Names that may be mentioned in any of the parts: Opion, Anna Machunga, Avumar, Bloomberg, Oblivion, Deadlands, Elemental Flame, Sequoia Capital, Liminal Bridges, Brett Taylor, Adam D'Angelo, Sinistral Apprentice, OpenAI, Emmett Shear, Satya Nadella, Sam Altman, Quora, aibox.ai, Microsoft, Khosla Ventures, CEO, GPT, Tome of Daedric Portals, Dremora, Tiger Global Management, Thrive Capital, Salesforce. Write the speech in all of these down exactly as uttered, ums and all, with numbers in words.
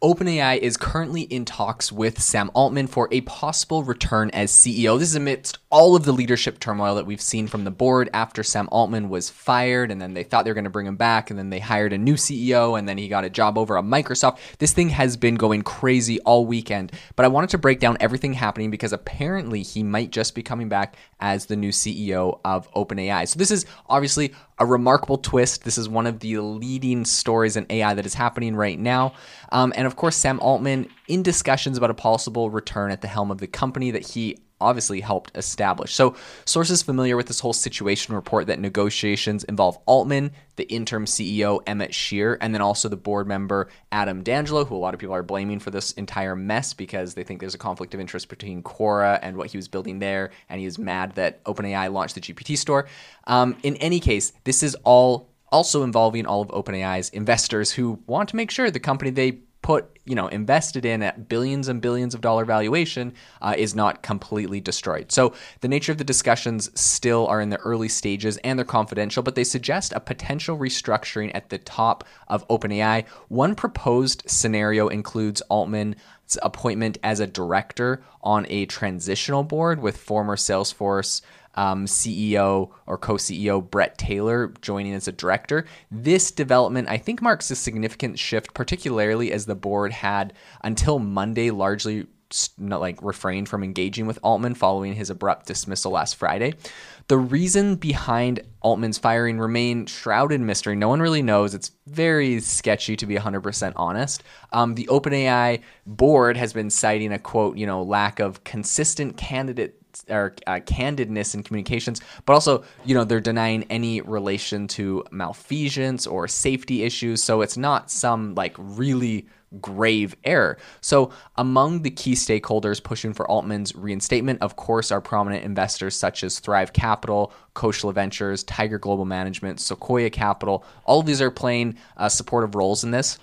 OpenAI is currently in talks with Sam Altman for a possible return as C E O. This is amidst all of the leadership turmoil that we've seen from the board after Sam Altman was fired, and then they thought they were going to bring him back, and then they hired a new C E O, and then he got a job over at Microsoft. This thing has been going crazy all weekend, but I wanted to break down everything happening because apparently he might just be coming back as the new C E O of OpenAI. So this is obviously a remarkable twist. This is one of the leading stories in A I that is happening right now. Um, and of course, Sam Altman in discussions about a possible return at the helm of the company that he obviously helped establish. So sources familiar with this whole situation report that negotiations involve Altman, the interim C E O, Emmett Shear, and then also the board member, Adam D'Angelo, who a lot of people are blaming for this entire mess because they think there's a conflict of interest between Quora and what he was building there, and he was mad that OpenAI launched the G P T store. Um, in any case, this is all also involving all of OpenAI's investors who want to make sure the company they put, you know, invested in at billions and billions of dollar valuation uh, is not completely destroyed. So the nature of the discussions still are in the early stages and they're confidential, but they suggest a potential restructuring at the top of OpenAI. One proposed scenario includes Altman's appointment as a director on a transitional board with former Salesforce Um, C E O or co-C E O Brett Taylor joining as a director. This development, I think, marks a significant shift, particularly as the board had until Monday largely not like refrained from engaging with Altman following his abrupt dismissal last Friday. The reason behind Altman's firing remains shrouded in mystery. No one really knows. It's very sketchy, to be one hundred percent honest. Um, the OpenAI board has been citing a, quote, you know, lack of consistent candidate or uh, candidness in communications, but also, you know, they're denying any relation to malfeasance or safety issues. So it's not some like really grave error. So among the key stakeholders pushing for Altman's reinstatement, of course, are prominent investors such as Thrive Capital, Khosla Ventures, Tiger Global Management, Sequoia Capital. All of these are playing uh, supportive roles in this.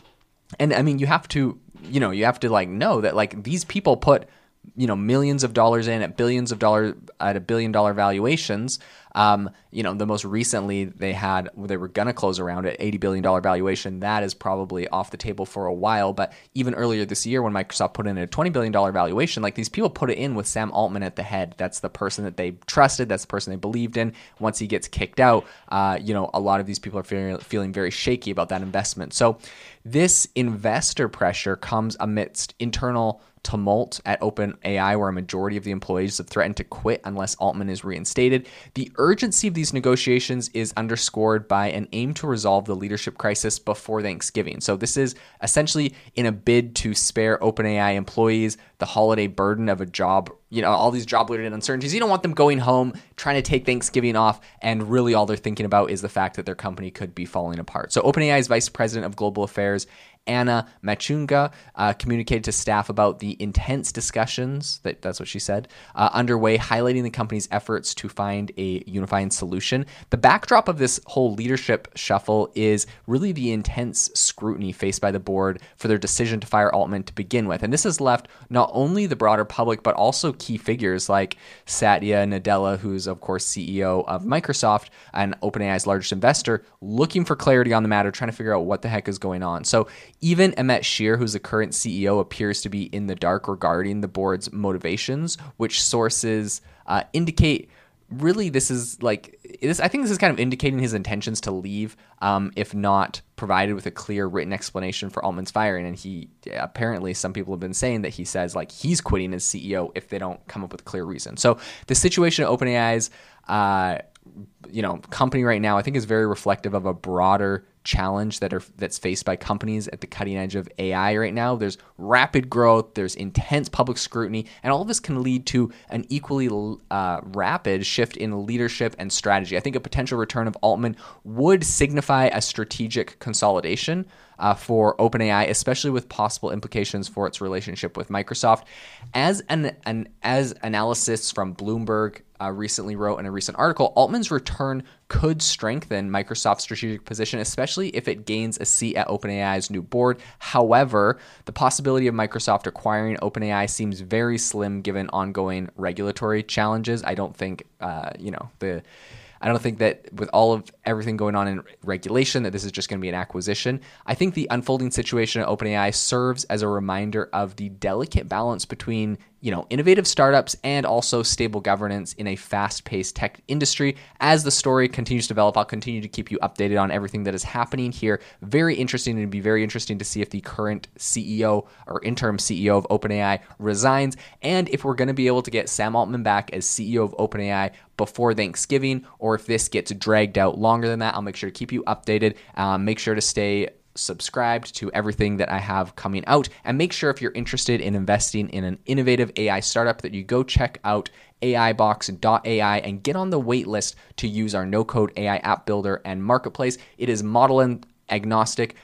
And I mean, you have to, you know, you have to like know that like these people put, you know, millions of dollars in at billions of dollars at a billion dollar valuations. Um, you know, the most recently they had, they were going to close around at eighty billion dollars valuation. That is probably off the table for a while. But even earlier this year when Microsoft put in a twenty billion dollars valuation, like these people put it in with Sam Altman at the head. That's the person that they trusted. That's the person they believed in. Once he gets kicked out, uh, you know, a lot of these people are feeling, feeling very shaky about that investment. So this investor pressure comes amidst internal tumult at OpenAI, where a majority of the employees have threatened to quit unless Altman is reinstated. The urgency of these negotiations is underscored by an aim to resolve the leadership crisis before Thanksgiving. So this is essentially in a bid to spare OpenAI employees the holiday burden of a job, you know, all these job-related uncertainties. You don't want them going home, trying to take Thanksgiving off, and really all they're thinking about is the fact that their company could be falling apart. So OpenAI's Vice President of Global Affairs, Anna Machunga, uh, communicated to staff about the intense discussions, that, that's what she said, uh, underway, highlighting the company's efforts to find a unifying solution. The backdrop of this whole leadership shuffle is really the intense scrutiny faced by the board for their decision to fire Altman to begin with. And this has left not only the broader public, but also key figures like Satya Nadella, who's, of course, C E O of Microsoft and OpenAI's largest investor, looking for clarity on the matter, trying to figure out what the heck is going on. So even Emmett Shear, who's the current C E O, appears to be in the dark regarding the board's motivations, which sources uh, indicate really this is like this. I think this is kind of indicating his intentions to leave, um, if not provided with a clear written explanation for Altman's firing. And he apparently, some people have been saying that he says like he's quitting as C E O if they don't come up with a clear reason. So the situation at OpenAI's, uh, you know, company right now, I think is very reflective of a broader challenge that are that's faced by companies at the cutting edge of A I right now. There's rapid growth, there's intense public scrutiny, and all of this can lead to an equally uh, rapid shift in leadership and strategy. I think a potential return of Altman would signify a strategic consolidation uh, for OpenAI, especially with possible implications for its relationship with Microsoft. As an, an as analysts from Bloomberg uh, recently wrote in a recent article, Altman's return could strengthen Microsoft's strategic position, especially if it gains a seat at OpenAI's new board. However, the possibility of Microsoft acquiring OpenAI seems very slim given ongoing regulatory challenges. I don't think, uh, you know, the... I don't think that with all of everything going on in regulation that this is just going to be an acquisition. I think the unfolding situation at OpenAI serves as a reminder of the delicate balance between, you know, innovative startups and also stable governance in a fast-paced tech industry. As the story continues to develop, I'll continue to keep you updated on everything that is happening here. Very interesting. It'd be very interesting to see if the current C E O or interim C E O of OpenAI resigns, and if we're going to be able to get Sam Altman back as C E O of OpenAI before Thanksgiving, or if this gets dragged out longer than that. I'll make sure to keep you updated. Um, make sure to stay subscribed to everything that I have coming out, and make sure if you're interested in investing in an innovative A I startup that you go check out a i box dot a i and get on the wait list to use our no-code A I app builder and marketplace. It is model and agnostic,